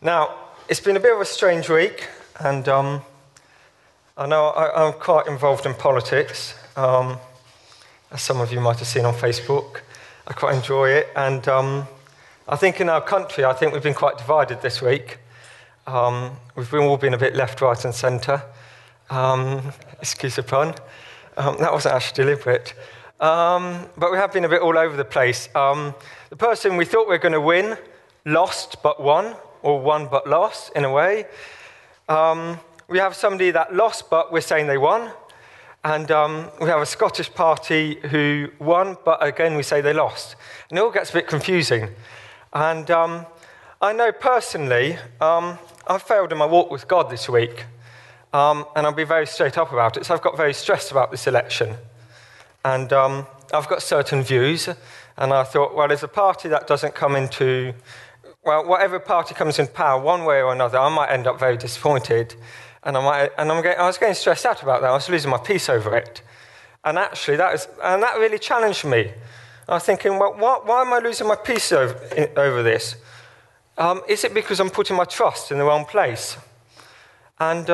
Now, it's been a bit of a strange week, and I know I'm quite involved in politics, as some of you might have seen on Facebook. I quite enjoy it, and I think in our country, I think we've been quite divided this week. We've all been a bit left, right, and centre. Excuse the pun. That wasn't actually deliberate. But we have been a bit all over the place. The person we thought we were going to win lost but won, or won but lost, in a way. We have somebody that lost, but we're saying they won. And we have a Scottish party who won, but again, we say they lost. And it all gets a bit confusing. And I know personally, I've failed in my walk with God this week. And I'll be very straight up about it. So I've got very stressed about this election. And I've got certain views. And I thought, well, there's a party that doesn't come into... Well, whatever party comes in power, one way or another, I might end up very disappointed. And I was getting stressed out about that. I was losing my peace over it. And actually, that really challenged me. I was thinking, well, why am I losing my peace over this? Is it because I'm putting my trust in the wrong place? And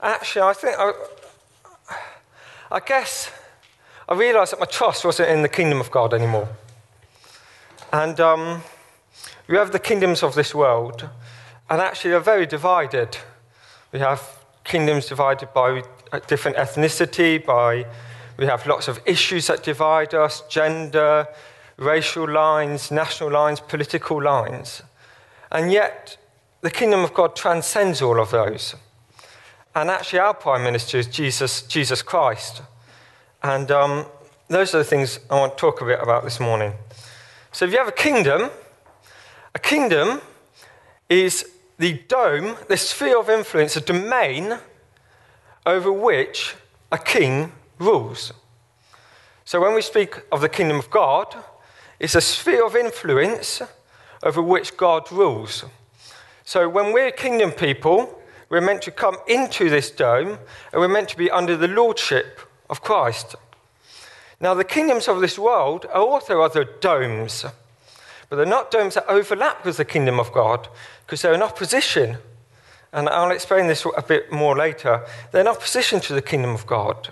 actually, I guess I realised that my trust wasn't in the kingdom of God anymore. And we have the kingdoms of this world, and actually they're very divided. We have kingdoms divided by different ethnicity, we have lots of issues that divide us, gender, racial lines, national lines, political lines. And yet, the kingdom of God transcends all of those. And actually, our prime minister is Jesus Christ. And those are the things I want to talk a bit about this morning. So if you have a kingdom is the dome, the sphere of influence, a domain over which a king rules. So when we speak of the kingdom of God, it's a sphere of influence over which God rules. So when we're kingdom people, we're meant to come into this dome, and we're meant to be under the lordship of Christ. Now, the kingdoms of this world are also other domes, but they're not domes that overlap with the kingdom of God, because they're in opposition. And I'll explain this a bit more later. They're in opposition to the kingdom of God,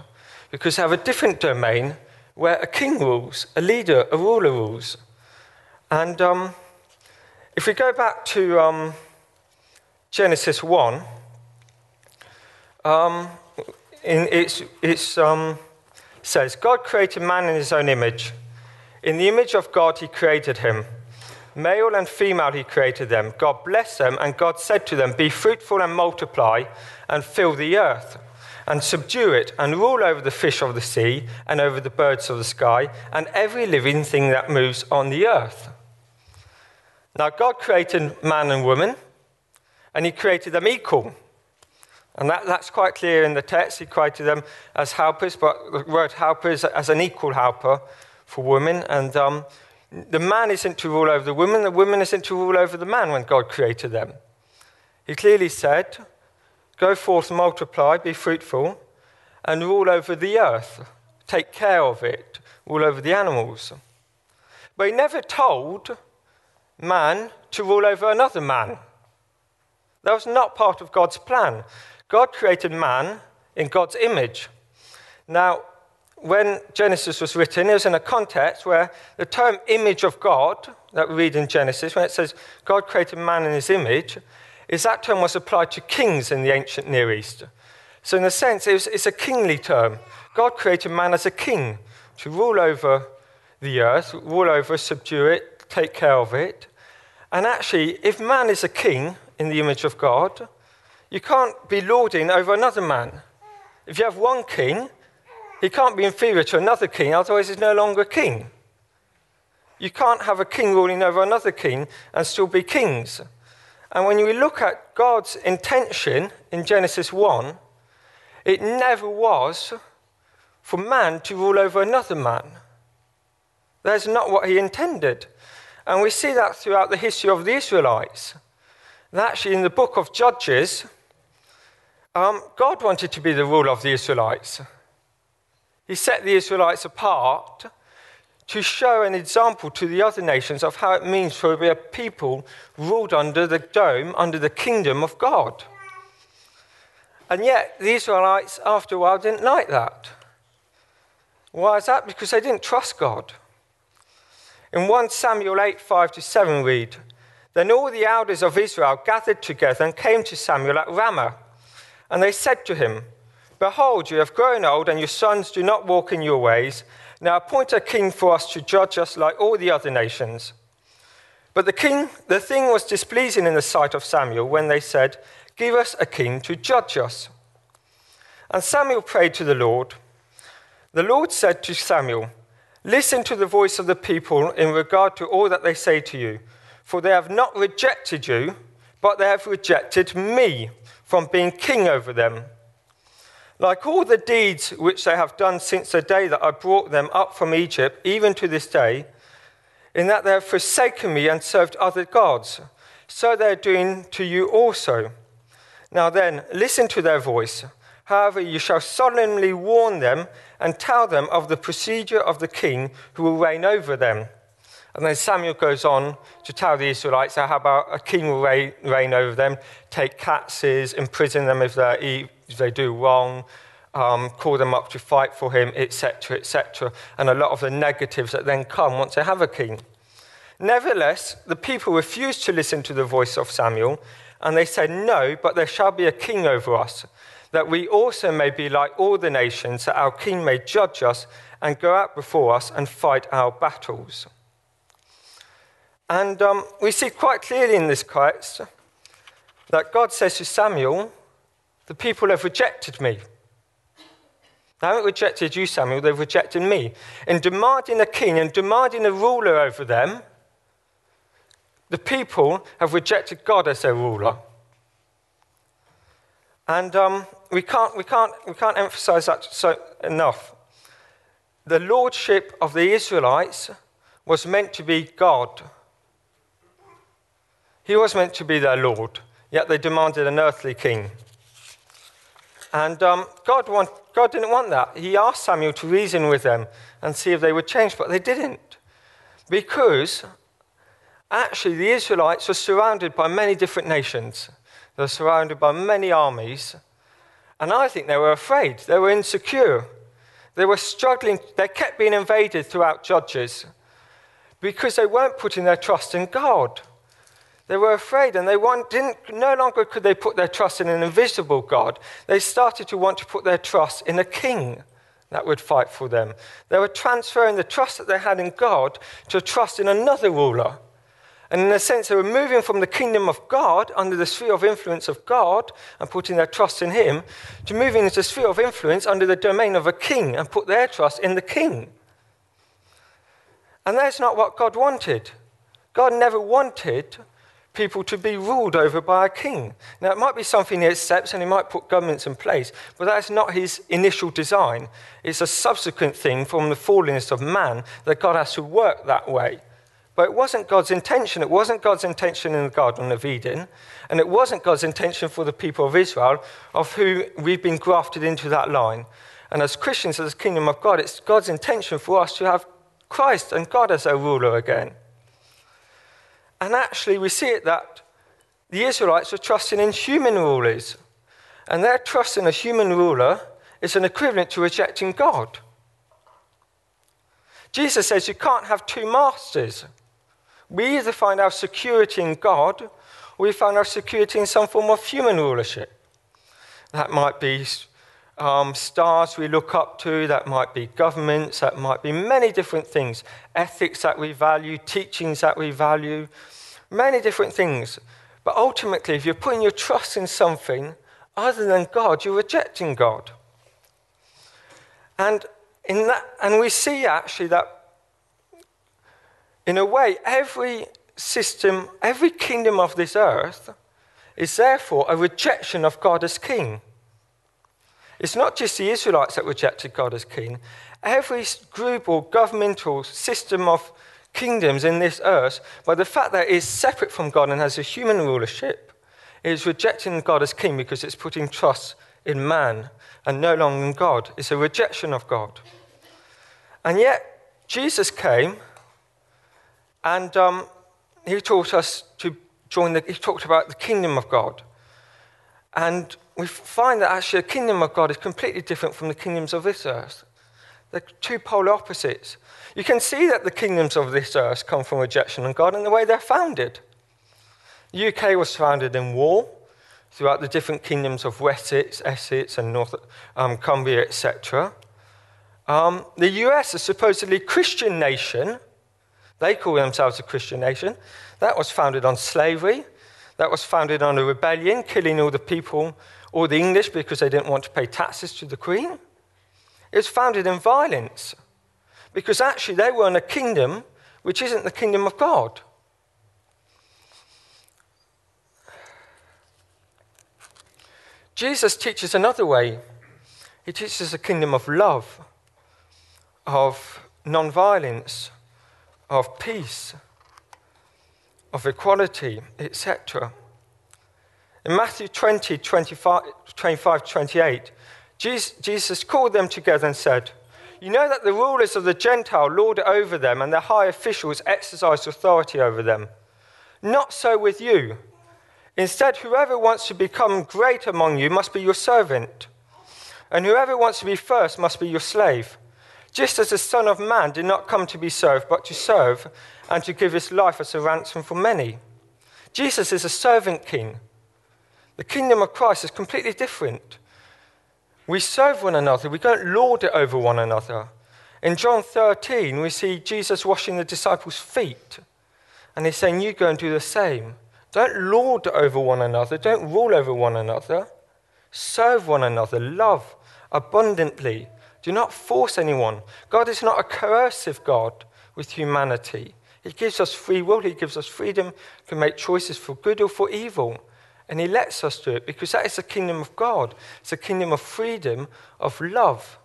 because they have a different domain where a king rules, a leader, a ruler rules. And if we go back to... Genesis 1, says, God created man in his own image. In the image of God, he created him. Male and female, he created them. God blessed them, and God said to them, be fruitful and multiply, and fill the earth, and subdue it, and rule over the fish of the sea, and over the birds of the sky, and every living thing that moves on the earth. Now, God created man and woman, and he created them equal. And that's quite clear in the text. He created them as helpers, but the word helper is as an equal helper for women. And the man isn't to rule over the woman isn't to rule over the man when God created them. He clearly said, go forth, multiply, be fruitful, and rule over the earth. Take care of it, rule over the animals. But he never told man to rule over another man. That was not part of God's plan. God created man in God's image. Now, when Genesis was written, it was in a context where the term image of God that we read in Genesis, when it says God created man in his image, is that term was applied to kings in the ancient Near East. So in a sense, it's a kingly term. God created man as a king to rule over the earth, rule over, subdue it, take care of it. And actually, if man is a king... in the image of God, you can't be lording over another man. If you have one king, he can't be inferior to another king, otherwise he's no longer a king. You can't have a king ruling over another king and still be kings. And when we look at God's intention in Genesis 1, it never was for man to rule over another man. That's not what he intended. And we see that throughout the history of the Israelites. And actually, in the book of Judges, God wanted to be the ruler of the Israelites. He set the Israelites apart to show an example to the other nations of how it means for a people ruled under the dome, under the kingdom of God. And yet, the Israelites, after a while, didn't like that. Why is that? Because they didn't trust God. In 1 Samuel 8, 5-7 read, "Then all the elders of Israel gathered together and came to Samuel at Ramah. And they said to him, 'Behold, you have grown old, and your sons do not walk in your ways. Now appoint a king for us to judge us like all the other nations.' But the thing was displeasing in the sight of Samuel when they said, 'Give us a king to judge us.' And Samuel prayed to the Lord. The Lord said to Samuel, 'Listen to the voice of the people in regard to all that they say to you, for they have not rejected you, but they have rejected me from being king over them. Like all the deeds which they have done since the day that I brought them up from Egypt, even to this day, in that they have forsaken me and served other gods, so they are doing to you also. Now then, listen to their voice. However, you shall solemnly warn them and tell them of the procedure of the king who will reign over them.'" And then Samuel goes on to tell the Israelites how about a king will reign over them, take captives, imprison them if they do wrong, call them up to fight for him, etc., etc., and a lot of the negatives that then come once they have a king. Nevertheless, the people refused to listen to the voice of Samuel, and they said, "No, but there shall be a king over us, that we also may be like all the nations, that our king may judge us and go out before us and fight our battles." And we see quite clearly in this text that God says to Samuel, "The people have rejected me. They haven't rejected you, Samuel, they've rejected me. In demanding a king and demanding a ruler over them, the people have rejected God as their ruler." And we can't emphasize that so enough. The lordship of the Israelites was meant to be God. He was meant to be their Lord, yet they demanded an earthly king. And God didn't want that. He asked Samuel to reason with them and see if they would change, but they didn't. Because actually the Israelites were surrounded by many different nations. They were surrounded by many armies. And I think they were afraid. They were insecure. They were struggling. They kept being invaded throughout Judges because they weren't putting their trust in God. They were afraid, and they no longer could they put their trust in an invisible God. They started to want to put their trust in a king that would fight for them. They were transferring the trust that they had in God to trust in another ruler. And in a sense, they were moving from the kingdom of God, under the sphere of influence of God, and putting their trust in him, to moving into the sphere of influence under the domain of a king, and put their trust in the king. And that's not what God wanted. God never wanted people to be ruled over by a king. Now, it might be something he accepts, and he might put governments in place, but that's not his initial design. It's a subsequent thing from the fallenness of man that God has to work that way. But it wasn't God's intention. It wasn't God's intention in the Garden of Eden, and it wasn't God's intention for the people of Israel, of who we've been grafted into that line. And as Christians, as the kingdom of God, it's God's intention for us to have Christ and God as our ruler again. And actually, we see it that the Israelites were trusting in human rulers. And their trust in a human ruler is an equivalent to rejecting God. Jesus says you can't have two masters. We either find our security in God, or we find our security in some form of human rulership. That might be stars we look up to, that might be governments, that might be many different things, ethics that we value, teachings that we value, many different things. But ultimately, if you're putting your trust in something other than God, you're rejecting God. And we see actually that, in a way, every system, every kingdom of this earth is therefore a rejection of God as king. It's not just the Israelites that rejected God as king. Every group or governmental system of kingdoms in this earth, by the fact that it is separate from God and has a human rulership, is rejecting God as king because it's putting trust in man and no longer in God. It's a rejection of God. And yet, Jesus came and he taught us to join he talked about the kingdom of God. And we find that actually the kingdom of God is completely different from the kingdoms of this earth. They're two polar opposites. You can see that the kingdoms of this earth come from rejection of God and the way they're founded. The UK was founded in war throughout the different kingdoms of Wessex, Essex, and North Cumbria, etc. The US, a supposedly Christian nation, they call themselves a Christian nation, that was founded on slavery, that was founded on a rebellion, killing all the people, all the English, because they didn't want to pay taxes to the Queen. It was founded in violence, because actually they were in a kingdom which isn't the kingdom of God. Jesus teaches another way. He teaches a kingdom of love, of non-violence, of peace, of equality, etc. In Matthew 20, 25-28, Jesus called them together and said, "You know that the rulers of the Gentiles lord over them, and their high officials exercise authority over them. Not so with you. Instead, whoever wants to become great among you must be your servant, and whoever wants to be first must be your slave, just as the Son of Man did not come to be served, but to serve and to give his life as a ransom for many." Jesus is a servant king. The kingdom of Christ is completely different. We serve one another. We don't lord it over one another. In John 13, we see Jesus washing the disciples' feet, and he's saying, "You go and do the same." Don't lord over one another. Don't rule over one another. Serve one another. Love abundantly. Do not force anyone. God is not a coercive God with humanity. He gives us free will. He gives us freedom to make choices for good or for evil. And he lets us do it because that is the kingdom of God. It's a kingdom of freedom, of love.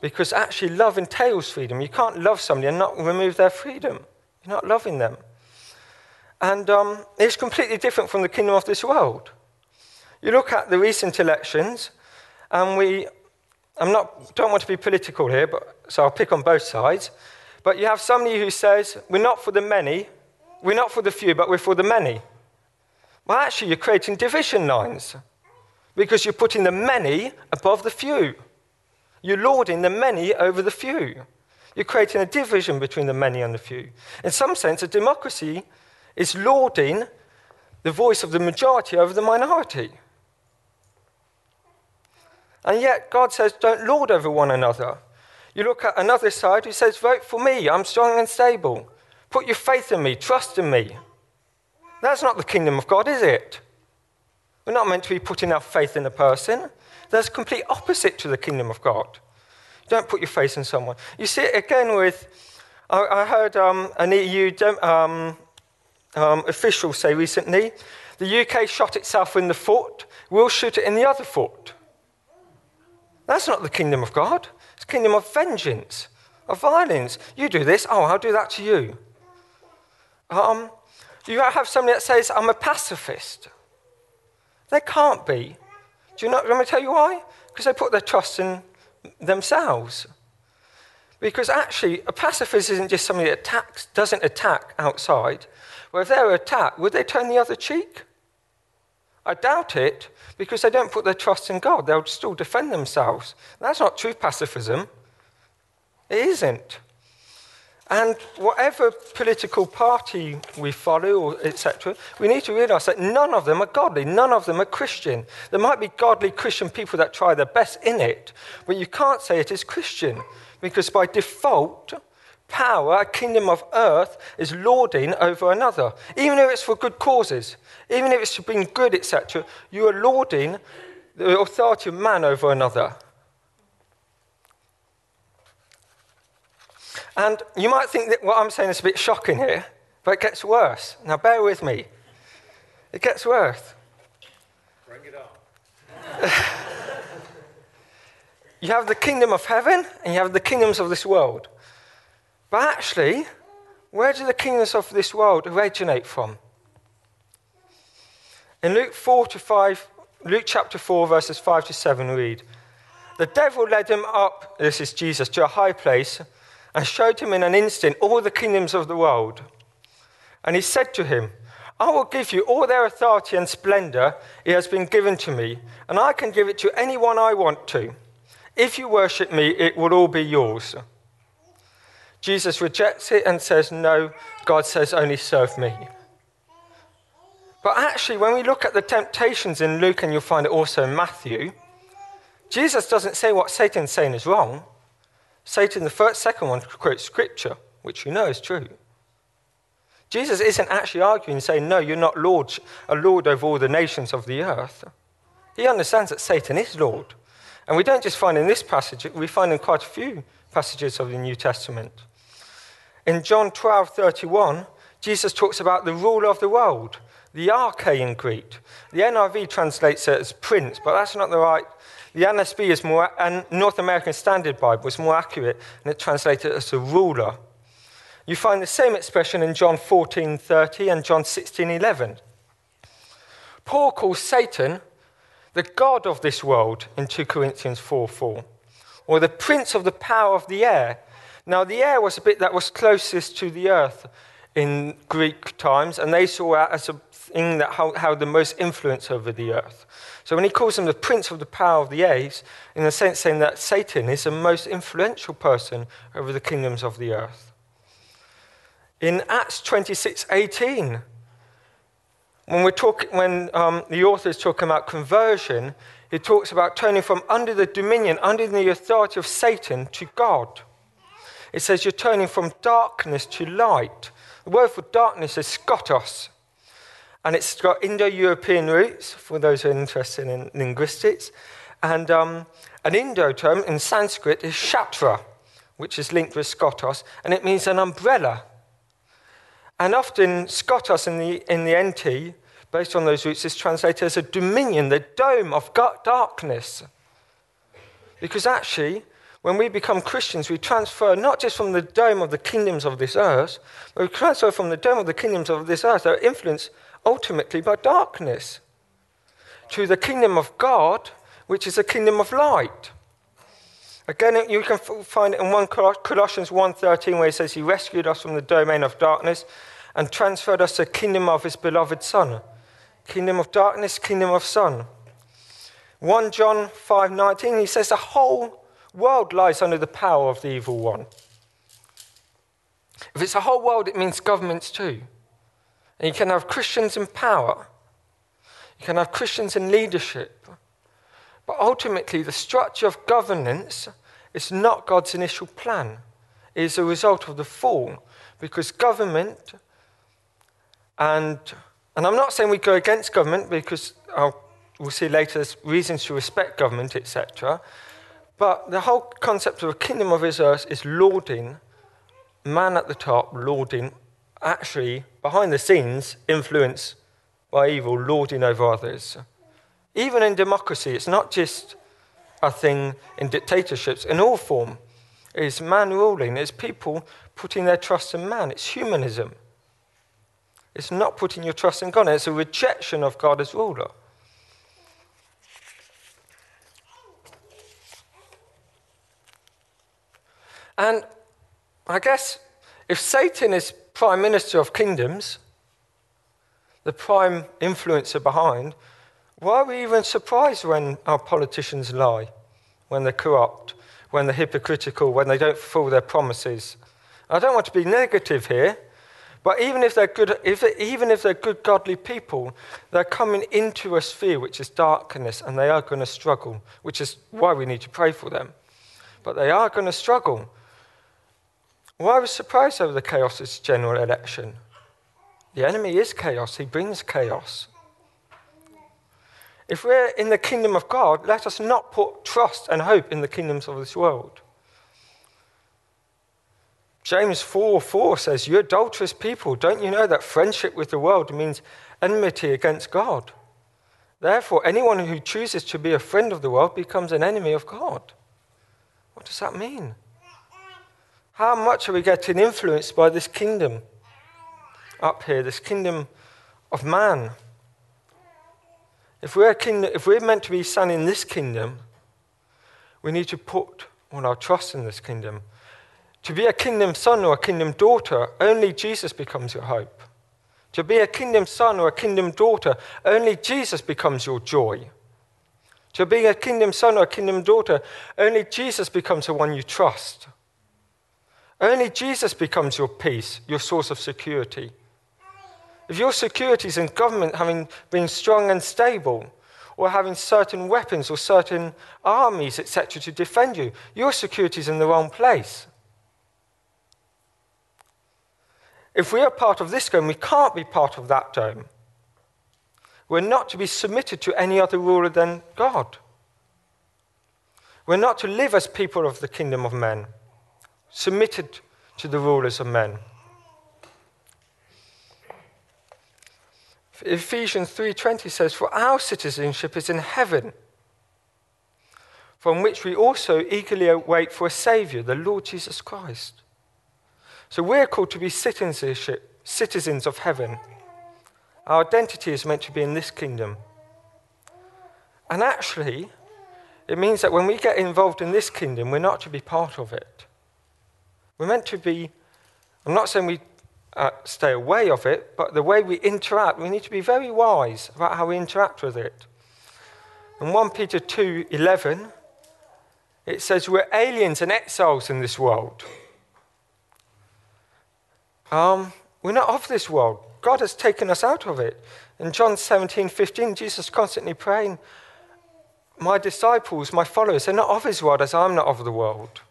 Because actually love entails freedom. You can't love somebody and not remove their freedom. You're not loving them. And it's completely different from the kingdom of this world. You look at the recent elections, and don't want to be political here, so I'll pick on both sides. But you have somebody who says, "We're not for the many, we're not for the few, but we're for the many." Well, actually, you're creating division lines because you're putting the many above the few. You're lording the many over the few. You're creating a division between the many and the few. In some sense, a democracy is lording the voice of the majority over the minority. And yet God says, don't lord over one another. You look at another side who says, "Vote for me, I'm strong and stable. Put your faith in me, trust in me." That's not the kingdom of God, is it? We're not meant to be putting our faith in a person. That's complete opposite to the kingdom of God. Don't put your faith in someone. You see it again with, I heard an EU official say recently, the UK shot itself in the foot, we'll shoot it in the other foot. That's not the kingdom of God. It's the kingdom of vengeance, of violence. You do this, oh, I'll do that to you. You have somebody that says, "I'm a pacifist." They can't be. Do you know? Let me tell you why. Because they put their trust in themselves. Because actually, a pacifist isn't just somebody that doesn't attack outside. Well, if they were attacked, would they turn the other cheek? I doubt it, because they don't put their trust in God. They'll still defend themselves. That's not true pacifism. It isn't. And whatever political party we follow, etc., we need to realize that none of them are godly. None of them are Christian. There might be godly Christian people that try their best in it, but you can't say it is Christian, because by default, power, a kingdom of earth, is lording over another. Even if it's for good causes, even if it's to bring good, etc., you are lording the authority of man over another. And you might think that what I'm saying is a bit shocking here, but it gets worse. Now bear with me. It gets worse. Bring it on. You have the kingdom of heaven and you have the kingdoms of this world. But actually, where do the kingdoms of this world originate from? In Luke chapter 4, verses 5 to 7, read, "The devil led him up," this is Jesus, "to a high place, and showed him in an instant all the kingdoms of the world. And he said to him, I will give you all their authority and splendor. It has been given to me, and I can give it to anyone I want to. If you worship me, it will all be yours. Jesus rejects it and says, no, God says, only serve me. But actually, when we look at the temptations in Luke, and you'll find it also in Matthew, Jesus doesn't say what Satan's saying is wrong. Satan, the second one, quotes Scripture, which you know is true. Jesus isn't actually arguing, saying, no, you're not Lord, a lord over all the nations of the earth. He understands that Satan is Lord. And we don't just find in this passage, we find in quite a few passages of the New Testament. In John 12:31, Jesus talks about the ruler of the world, the arche in Greek. The NIV translates it as prince, but that's not the right. The NSB is more, and North American Standard Bible is more accurate, and it translates it as a ruler. You find the same expression in John 14:30 and John 16:11. Paul calls Satan the god of this world in 2 Corinthians 4:4, or the prince of the power of the air. Now, the air was a bit that was closest to the earth in Greek times, and they saw it as a thing that had the most influence over the earth. So when he calls him the prince of the power of the air, he's in a sense saying that Satan is the most influential person over the kingdoms of the earth. In Acts 26:18, when the author is talking about conversion, he talks about turning from under the dominion, under the authority of Satan, to God. It says you're turning from darkness to light. The word for darkness is skotos, and it's got Indo-European roots, for those who are interested in linguistics. And an Indo term in Sanskrit is shatra, which is linked with skotos, and it means an umbrella. And often skotos in the NT, based on those roots, is translated as a dominion, the dome of darkness. Because actually, when we become Christians, we transfer not just from the dome of the kingdoms of this earth, but we transfer from the dome of the kingdoms of this earth that are influenced ultimately by darkness to the kingdom of God, which is the kingdom of light. Again, you can find it in Colossians 1:13, where he says he rescued us from the domain of darkness and transferred us to the kingdom of his beloved Son. Kingdom of darkness, kingdom of Son. 1 John 5:19, he says the whole world lies under the power of the evil one. If it's the whole world, it means governments too. And you can have Christians in power. You can have Christians in leadership. But ultimately, the structure of governance is not God's initial plan. It is a result of the fall, because government, and I'm not saying we go against government, because we'll see later there's reasons to respect government, etc. But the whole concept of a kingdom of his earth is lording, man at the top, lording, actually, behind the scenes, influenced by evil, lording over others. Even in democracy, it's not just a thing in dictatorships. In all form, it's man ruling. It's people putting their trust in man. It's humanism. It's not putting your trust in God. It's a rejection of God as ruler. And I guess if Satan is prime minister of kingdoms, the prime influencer behind, why are we even surprised when our politicians lie, when they're corrupt, when they're hypocritical, when they don't fulfill their promises? I don't want to be negative here, but even if they're good, godly people, they're coming into a sphere which is darkness, and they are going to struggle, which is why we need to pray for them. But they are going to struggle. Why are we surprised over the chaos of this general election? The enemy is chaos. He brings chaos. If we're in the kingdom of God, let us not put trust and hope in the kingdoms of this world. James 4:4 says, you adulterous people, don't you know that friendship with the world means enmity against God? Therefore, anyone who chooses to be a friend of the world becomes an enemy of God. What does that mean? How much are we getting influenced by this kingdom up here, this kingdom of man? If we're meant to be son in this kingdom, we need to put all our trust in this kingdom. To be a kingdom son or a kingdom daughter, only Jesus becomes your hope. To be a kingdom son or a kingdom daughter, only Jesus becomes your joy. To be a kingdom son or a kingdom daughter, only Jesus becomes the one you trust. Only Jesus becomes your peace, your source of security. If your security is in government having been strong and stable, or having certain weapons or certain armies, etc., to defend you, your security is in the wrong place. If we are part of this dome, we can't be part of that dome. We're not to be submitted to any other ruler than God. We're not to live as people of the kingdom of men, submitted to the rulers of men. Ephesians 3:20 says, "For our citizenship is in heaven, from which we also eagerly await for a Saviour, the Lord Jesus Christ." So we're called to be citizens of heaven. Our identity is meant to be in this kingdom. And actually, it means that when we get involved in this kingdom, we're not to be part of it. We're meant to be, I'm not saying we stay away of it, but the way we interact, we need to be very wise about how we interact with it. In 1 Peter 2:11, it says we're aliens and exiles in this world. We're not of this world. God has taken us out of it. In John 17:15, Jesus constantly praying, "My disciples, my followers, they're not of this world as I'm not of the world."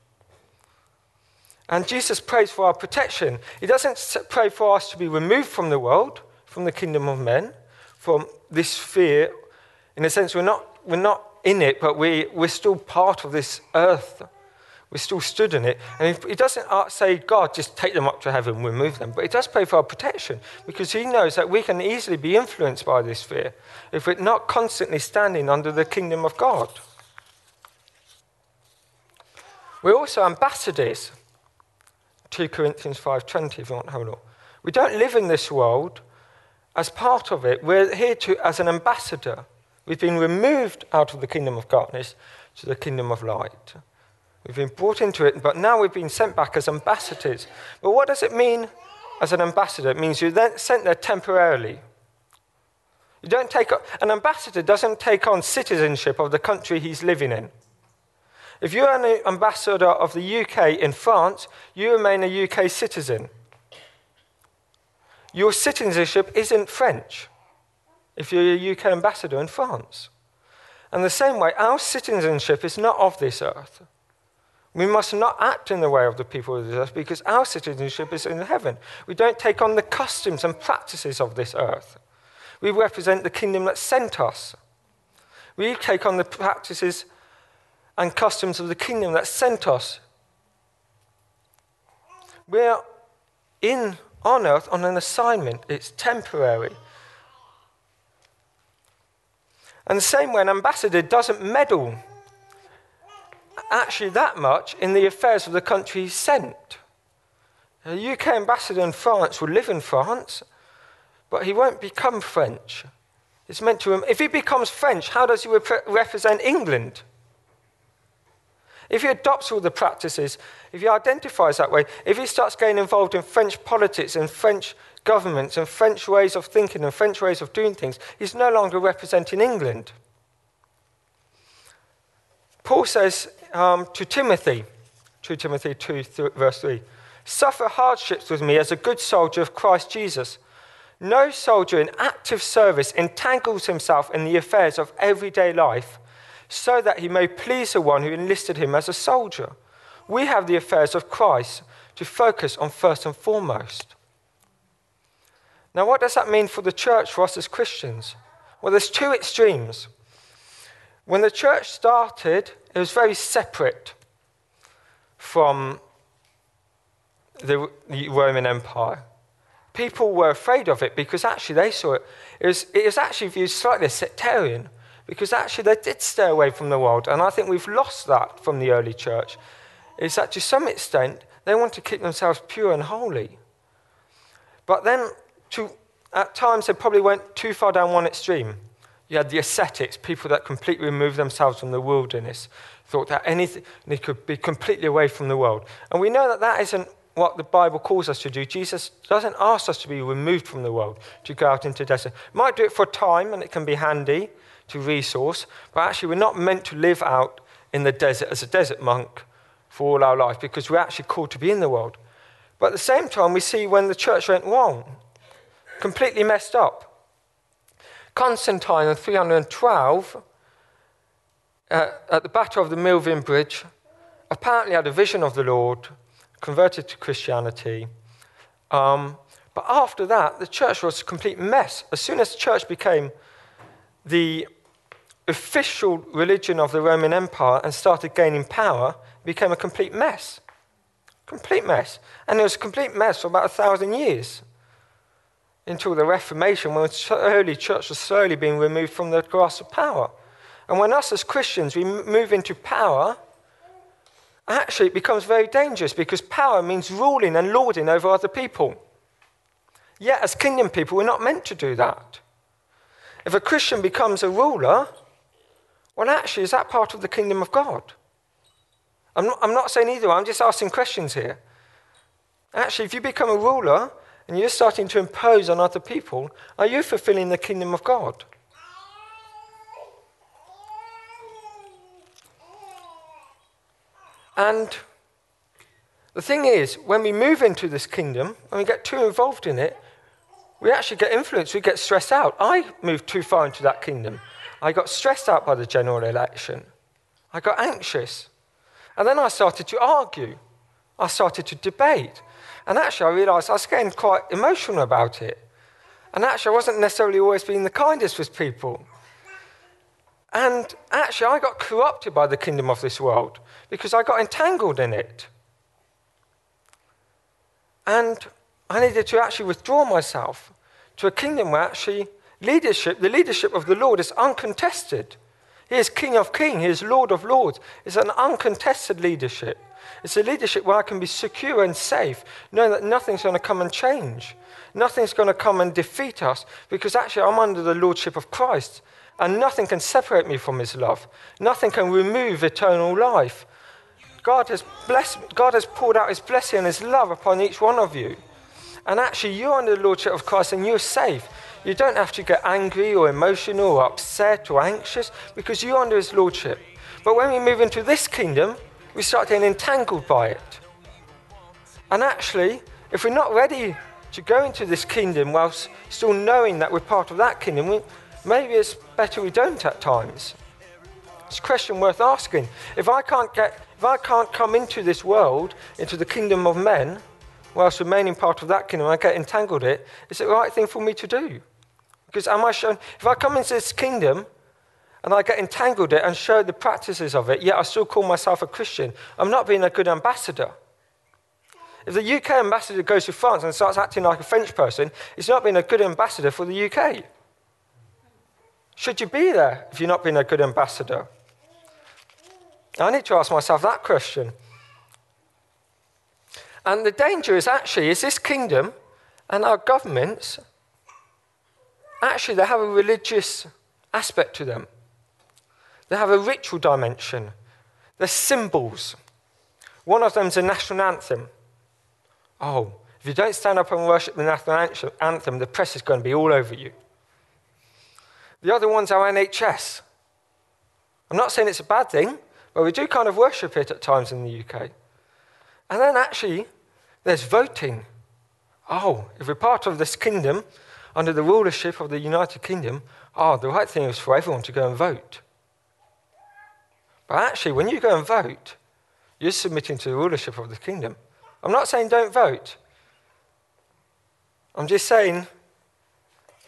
And Jesus prays for our protection. He doesn't pray for us to be removed from the world, from the kingdom of men, from this fear. In a sense, we're not in it, but we're still part of this earth. We still stood in it. And he doesn't say, "God, just take them up to heaven, remove them." But he does pray for our protection, because he knows that we can easily be influenced by this fear if we're not constantly standing under the kingdom of God. We're also ambassadors. 2 Corinthians 5:20, if you want to have a look. We don't live in this world as part of it. We're here as an ambassador. We've been removed out of the kingdom of darkness to the kingdom of light. We've been brought into it, but now we've been sent back as ambassadors. But what does it mean as an ambassador? It means you're then sent there temporarily. You don't take on, an ambassador doesn't take on citizenship of the country he's living in. If you're an ambassador of the UK in France, you remain a UK citizen. Your citizenship isn't French if you're a UK ambassador in France. And the same way, our citizenship is not of this earth. We must not act in the way of the people of this earth because our citizenship is in heaven. We don't take on the customs and practices of this earth. We represent the kingdom that sent us. We take on the practices and customs of the kingdom that sent us. We're on earth on an assignment. It's temporary. And the same way, an ambassador doesn't meddle actually that much in the affairs of the country he's sent. A UK ambassador in France will live in France, but he won't become French. It's meant to him. If he becomes French, how does he represent England? If he adopts all the practices, if he identifies that way, if he starts getting involved in French politics and French governments and French ways of thinking and French ways of doing things, he's no longer representing England. Paul says to Timothy, 2 Timothy 2, verse 3, "Suffer hardships with me as a good soldier of Christ Jesus. No soldier in active service entangles himself in the affairs of everyday life, so that he may please the one who enlisted him as a soldier. We have the affairs of Christ to focus on first and foremost." Now, what does that mean for the church, for us as Christians? Well, there's two extremes. When the church started, it was very separate from the Roman Empire. People were afraid of it because actually they saw it. It was actually viewed slightly as sectarian, because actually they did stay away from the world, and I think we've lost that from the early church, is that to some extent they want to keep themselves pure and holy. But then at times they probably went too far down one extreme. You had the ascetics, people that completely removed themselves from the wilderness, thought that anything, they could be completely away from the world. And we know that that isn't what the Bible calls us to do. Jesus doesn't ask us to be removed from the world, to go out into the desert. Might do it for a time, and it can be handy to resource, but actually we're not meant to live out in the desert as a desert monk for all our life, because we're actually called to be in the world. But at the same time, we see when the church went wrong, completely messed up. Constantine in 312, at the Battle of the Milvian Bridge, apparently had a vision of the Lord, converted to Christianity. But after that, the church was a complete mess. As soon as the church became the official religion of the Roman Empire and started gaining power, it became a complete mess. Complete mess. And it was a complete mess for about 1,000 years. Until the Reformation, when the early church was slowly being removed from the grasp of power. And when us as Christians, we move into power, actually it becomes very dangerous, because power means ruling and lording over other people. Yet as kingdom people, we're not meant to do that. If a Christian becomes a ruler, well actually, is that part of the kingdom of God? I'm not saying either, I'm just asking questions here. Actually, if you become a ruler, and you're starting to impose on other people, are you fulfilling the kingdom of God? And the thing is, when we move into this kingdom, and we get too involved in it, we actually get influenced, we get stressed out. I moved too far into that kingdom. I got stressed out by the general election. I got anxious. And then I started to argue. I started to debate. And actually, I realised I was getting quite emotional about it. And actually, I wasn't necessarily always being the kindest with people. And actually, I got corrupted by the kingdom of this world because I got entangled in it. And I needed to actually withdraw myself to a kingdom where actually the leadership of the Lord is uncontested. He is King of Kings. He is Lord of Lords. It's an uncontested leadership. It's a leadership where I can be secure and safe, knowing that nothing's going to come and change. Nothing's going to come and defeat us, because actually I'm under the lordship of Christ, and nothing can separate me from his love. Nothing can remove eternal life. God has poured out his blessing and his love upon each one of you. And actually you're under the lordship of Christ and you're safe. You don't have to get angry or emotional or upset or anxious, because you're under his lordship. But when we move into this kingdom, we start getting entangled by it. And actually, if we're not ready to go into this kingdom whilst still knowing that we're part of that kingdom, maybe it's better we don't at times. It's a question worth asking. If I can't come into this world, into the kingdom of men, whilst remaining part of that kingdom, I get entangled in it, is it the right thing for me to do? Because if I come into this kingdom, and I get entangled in it and show the practices of it, yet I still call myself a Christian, I'm not being a good ambassador. If the UK ambassador goes to France and starts acting like a French person, he's not being a good ambassador for the UK. Should you be there if you're not being a good ambassador? I need to ask myself that question. And the danger is actually, is this kingdom and our governments, actually they have a religious aspect to them. They have a ritual dimension. They're symbols. One of them is a national anthem. Oh, if you don't stand up and worship the national anthem, the press is going to be all over you. The other one's our NHS. I'm not saying it's a bad thing, but we do kind of worship it at times in the UK. And then actually, there's voting. Oh, if we're part of this kingdom, under the rulership of the United Kingdom, the right thing is for everyone to go and vote. But actually, when you go and vote, you're submitting to the rulership of the kingdom. I'm not saying don't vote. I'm just saying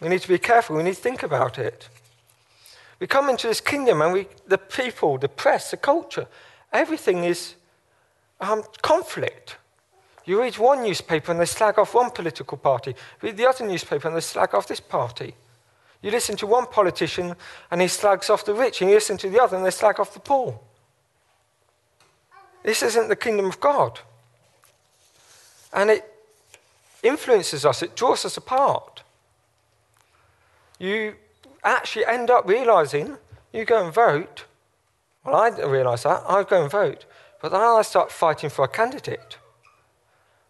we need to be careful. We need to think about it. We come into this kingdom and the people, the press, the culture, everything is conflict. You read one newspaper and they slag off one political party. Read the other newspaper and they slag off this party. You listen to one politician and he slags off the rich, and you listen to the other and they slag off the poor. This isn't the kingdom of God. And it influences us, it draws us apart. You actually end up realising, you go and vote. Well, I didn't realise that. I go and vote. But then I start fighting for a candidate.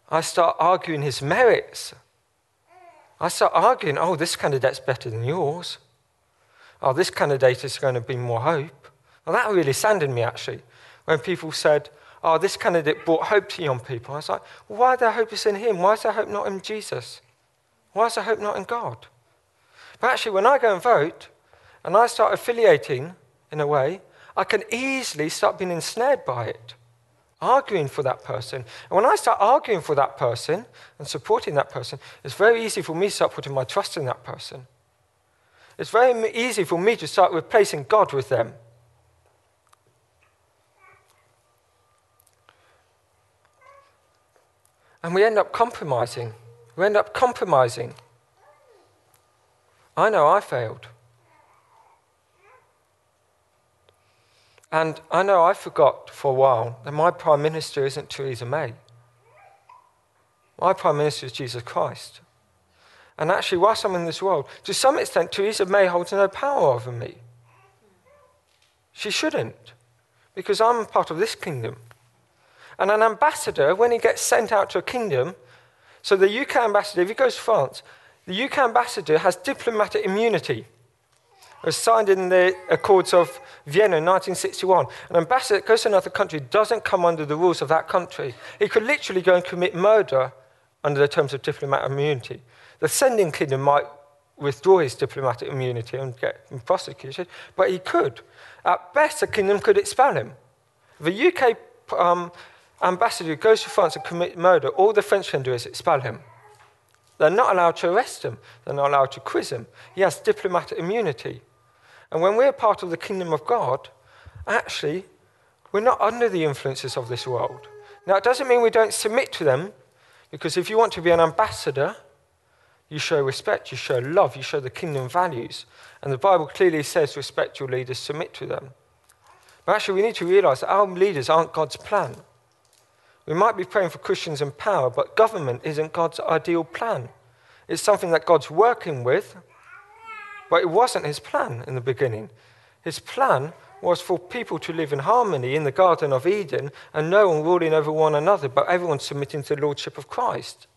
I start arguing his merits. I start arguing, oh, this candidate's better than yours. Oh, this candidate is going to bring more hope. Now, that really saddened me, actually, when people said, oh, this candidate brought hope to young people. I was like, why is there hope in him? Why is there hope not in Jesus? Why is there hope not in God? But actually, when I go and vote, and I start affiliating, in a way, I can easily start being ensnared by it, arguing for that person. And when I start arguing for that person and supporting that person, it's very easy for me to start putting my trust in that person. It's very easy for me to start replacing God with them. And we end up compromising. I know I failed. And I know I forgot for a while that my Prime Minister isn't Theresa May. My Prime Minister is Jesus Christ. And actually, whilst I'm in this world, to some extent, Theresa May holds no power over me. She shouldn't, because I'm part of this kingdom. And an ambassador, when he gets sent out to a kingdom, so the UK ambassador, if he goes to France, the UK ambassador has diplomatic immunity. It was signed in the Accords of Vienna in 1961. An ambassador that goes to another country doesn't come under the rules of that country. He could literally go and commit murder under the terms of diplomatic immunity. The sending kingdom might withdraw his diplomatic immunity and get him prosecuted, but he could. At best, the kingdom could expel him. The UK ambassador who goes to France and commits murder, all the French can do is expel him. They're not allowed to arrest him. They're not allowed to quiz him. He has diplomatic immunity. And when we're part of the kingdom of God, actually, we're not under the influences of this world. Now, it doesn't mean we don't submit to them, because if you want to be an ambassador, you show respect, you show love, you show the kingdom values. And the Bible clearly says, respect your leaders, submit to them. But actually, we need to realize that our leaders aren't God's plan. We might be praying for Christians in power, but government isn't God's ideal plan. It's something that God's working with, but it wasn't his plan in the beginning. His plan was for people to live in harmony in the Garden of Eden and no one ruling over one another, but everyone submitting to the lordship of Christ.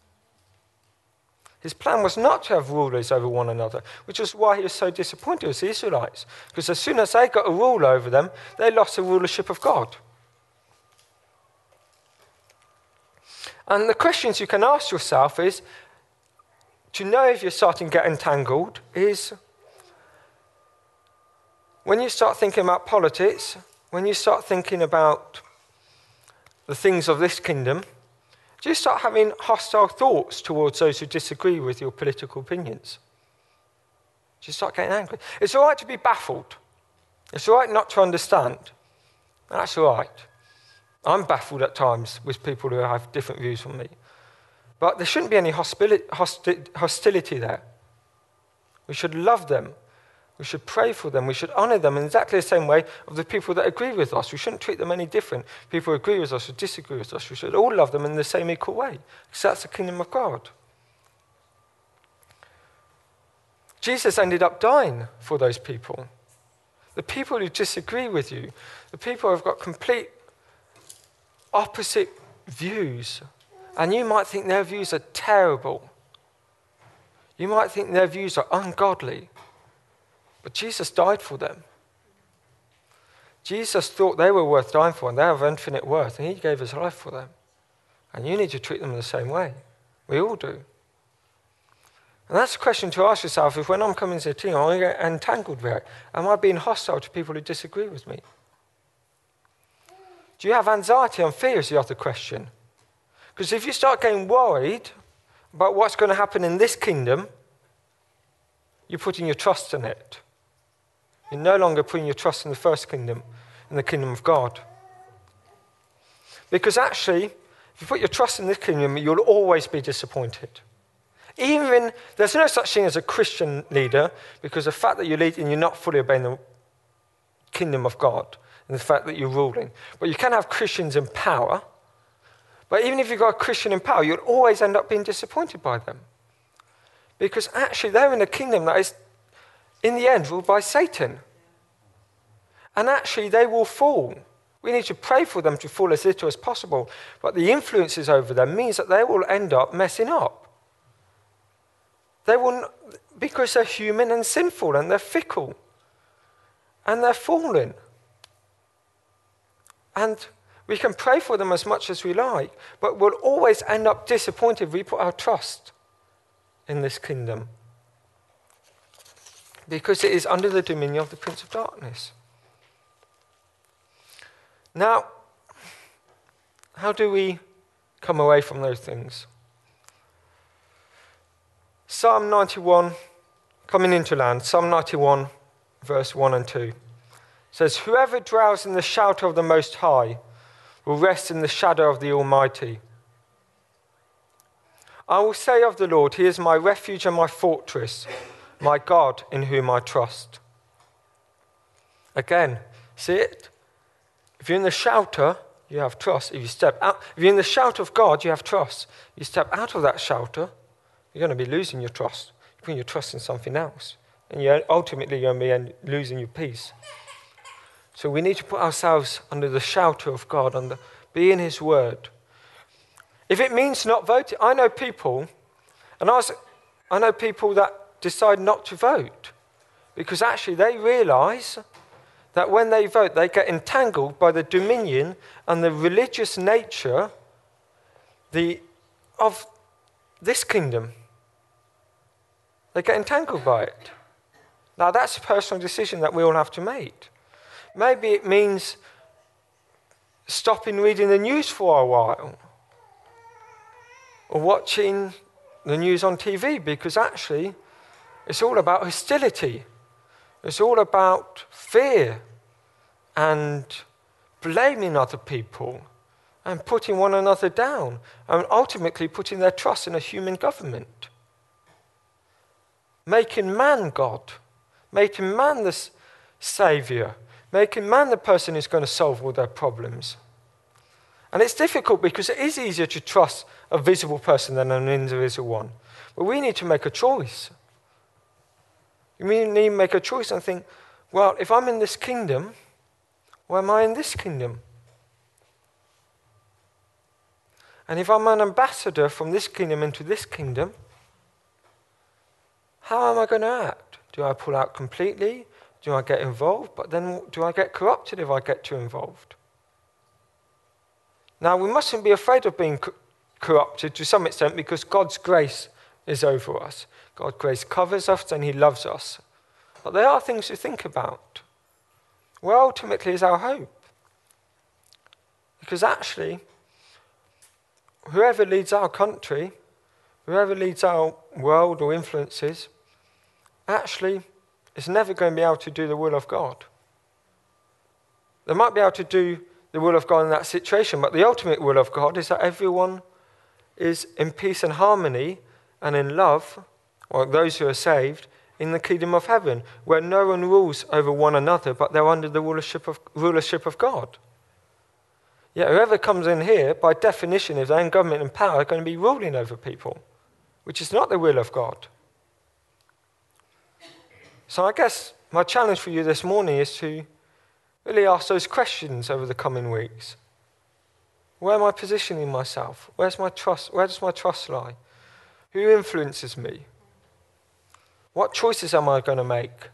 His plan was not to have rulers over one another, which is why he was so disappointed with the Israelites, because as soon as they got a rule over them, they lost the rulership of God. And the questions you can ask yourself is, to know if you're starting to get entangled is, when you start thinking about politics, when you start thinking about the things of this kingdom, do you start having hostile thoughts towards those who disagree with your political opinions? Do you start getting angry? It's all right to be baffled. It's all right not to understand. That's all right. I'm baffled at times with people who have different views from me. But there shouldn't be any hostility there. We should love them. We should pray for them. We should honour them in exactly the same way of the people that agree with us. We shouldn't treat them any different. People who agree with us or disagree with us, we should all love them in the same equal way, because that's the kingdom of God. Jesus ended up dying for those people. The people who disagree with you, the people who have got complete opposite views, and you might think their views are terrible. You might think their views are ungodly. But Jesus died for them. Jesus thought they were worth dying for, and they have infinite worth, and he gave his life for them. And you need to treat them the same way. We all do. And that's the question to ask yourself, if when I'm coming to the team, I get entangled with it. Am I being hostile to people who disagree with me? Do you have anxiety and fear is the other question? Because if you start getting worried about what's going to happen in this kingdom, you're putting your trust in it. You're no longer putting your trust in the first kingdom, in the kingdom of God. Because actually, if you put your trust in this kingdom, you'll always be disappointed. Even, there's no such thing as a Christian leader, because the fact that you're leading, you're not fully obeying the kingdom of God, and the fact that you're ruling. But you can have Christians in power. But even if you've got a Christian in power, you'll always end up being disappointed by them. Because actually, they're in a kingdom that is in the end, ruled by Satan. And actually, they will fall. We need to pray for them to fall as little as possible. But the influences over them means that they will end up messing up. They will, because they're human and sinful, and they're fickle, and they're fallen. And we can pray for them as much as we like, but we'll always end up disappointed if we put our trust in this kingdom, because it is under the dominion of the Prince of Darkness. Now, how do we come away from those things? Psalm 91, coming into land, Psalm 91, verse 1 and 2, says, "Whoever dwells in the shelter of the Most High will rest in the shadow of the Almighty. I will say of the Lord, He is my refuge and my fortress, my God in whom I trust." Again, see it? If you're in the shelter, you have trust. If you step out, if you're in the shelter of God, you have trust. You step out of that shelter, you're going to be losing your trust. You're putting your trust in something else. And ultimately, you're going to be losing your peace. So we need to put ourselves under the shelter of God, under be in His word. If it means not voting, I know people, and I know people that decide not to vote because actually they realise that when they vote, they get entangled by the dominion and the religious nature of this kingdom. They get entangled by it. Now, that's a personal decision that we all have to make. Maybe it means stopping reading the news for a while or watching the news on TV, because actually it's all about hostility. It's all about fear and blaming other people and putting one another down and ultimately putting their trust in a human government. Making man God, making man the saviour, making man the person who's going to solve all their problems. And it's difficult because it is easier to trust a visible person than an invisible one. But we need to make a choice. We need to make a choice and think, well, if I'm in this kingdom, why am I in this kingdom? And if I'm an ambassador from this kingdom into this kingdom, how am I going to act? Do I pull out completely? Do I get involved? But then do I get corrupted if I get too involved? Now, we mustn't be afraid of being corrupted to some extent because God's grace is over us. God's grace covers us and He loves us. But there are things to think about. Where ultimately is our hope? Because actually, whoever leads our country, whoever leads our world or influences, actually is never going to be able to do the will of God. They might be able to do the will of God in that situation, but the ultimate will of God is that everyone is in peace and harmony and in love, or those who are saved, in the kingdom of heaven, where no one rules over one another, but they're under the rulership of God. Yet whoever comes in here, by definition, if they're in government and power, are going to be ruling over people, which is not the will of God. So I guess my challenge for you this morning is to really ask those questions over the coming weeks. Where am I positioning myself? Where's my trust? Where does my trust lie? Who influences me? What choices am I going to make?